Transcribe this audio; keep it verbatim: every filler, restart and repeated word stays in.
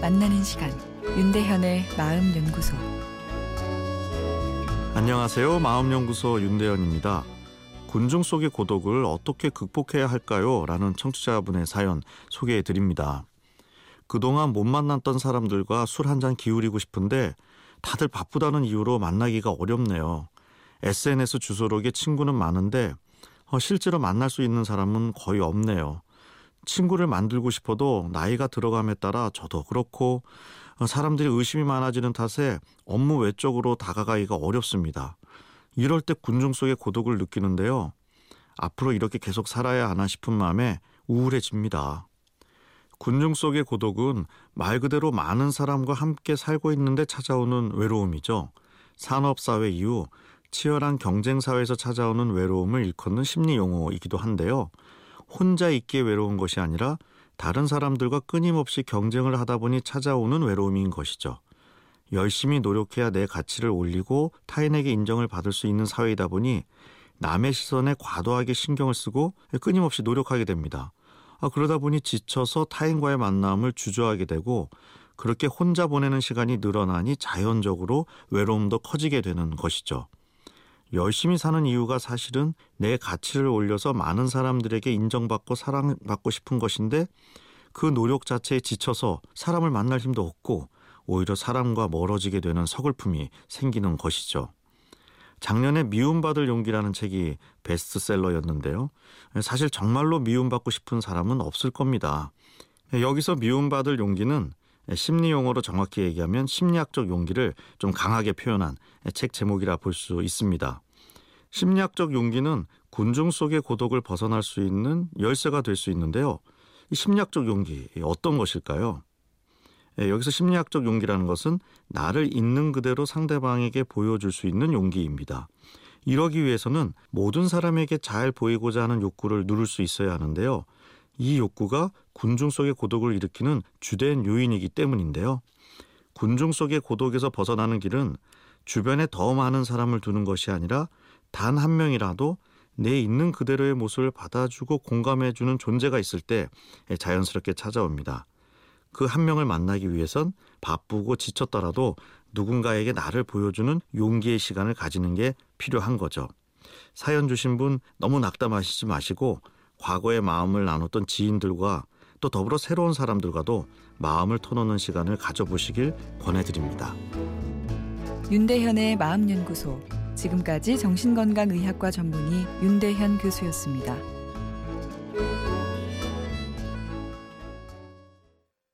만나는 시간, 윤대현의 마음연구소. 안녕하세요. 마음연구소 윤대현입니다. 군중 속의 고독을 어떻게 극복해야 할까요? 라는 청취자분의 사연 소개해드립니다. 그동안 못 만났던 사람들과 술 한잔 기울이고 싶은데 다들 바쁘다는 이유로 만나기가 어렵네요. 에스엔에스 주소록에 친구는 많은데 실제로 만날 수 있는 사람은 거의 없네요. 친구를 만들고 싶어도 나이가 들어감에 따라 저도 그렇고 사람들이 의심이 많아지는 탓에 업무 외적으로 다가가기가 어렵습니다. 이럴 때 군중 속의 고독을 느끼는데요. 앞으로 이렇게 계속 살아야 하나 싶은 마음에 우울해집니다. 군중 속의 고독은 말 그대로 많은 사람과 함께 살고 있는데 찾아오는 외로움이죠. 산업사회 이후 치열한 경쟁사회에서 찾아오는 외로움을 일컫는 심리용어이기도 한데요. 혼자 있기에 외로운 것이 아니라 다른 사람들과 끊임없이 경쟁을 하다 보니 찾아오는 외로움인 것이죠. 열심히 노력해야 내 가치를 올리고 타인에게 인정을 받을 수 있는 사회이다 보니 남의 시선에 과도하게 신경을 쓰고 끊임없이 노력하게 됩니다. 아, 그러다 보니 지쳐서 타인과의 만남을 주저하게 되고 그렇게 혼자 보내는 시간이 늘어나니 자연적으로 외로움도 커지게 되는 것이죠. 열심히 사는 이유가 사실은 내 가치를 올려서 많은 사람들에게 인정받고 사랑받고 싶은 것인데 그 노력 자체에 지쳐서 사람을 만날 힘도 없고 오히려 사람과 멀어지게 되는 서글픔이 생기는 것이죠. 작년에 미움받을 용기라는 책이 베스트셀러였는데요. 사실 정말로 미움받고 싶은 사람은 없을 겁니다. 여기서 미움받을 용기는 심리용어로 정확히 얘기하면 심리학적 용기를 좀 강하게 표현한 책 제목이라 볼 수 있습니다. 심리학적 용기는 군중 속의 고독을 벗어날 수 있는 열쇠가 될 수 있는데요. 이 심리학적 용기 어떤 것일까요? 여기서 심리학적 용기라는 것은 나를 있는 그대로 상대방에게 보여줄 수 있는 용기입니다. 이러기 위해서는 모든 사람에게 잘 보이고자 하는 욕구를 누를 수 있어야 하는데요. 이 욕구가 군중 속의 고독을 일으키는 주된 요인이기 때문인데요. 군중 속의 고독에서 벗어나는 길은 주변에 더 많은 사람을 두는 것이 아니라 단 한 명이라도 내 있는 그대로의 모습을 받아주고 공감해주는 존재가 있을 때 자연스럽게 찾아옵니다. 그 한 명을 만나기 위해선 바쁘고 지쳤더라도 누군가에게 나를 보여주는 용기의 시간을 가지는 게 필요한 거죠. 사연 주신 분 너무 낙담하시지 마시고 과거의 마음을 나눴던 지인들과 또 더불어 새로운 사람들과도 마음을 터놓는 시간을 가져보시길 권해드립니다. 윤대현의 마음연구소, 지금까지 정신건강의학과 전문의 윤대현 교수였습니다.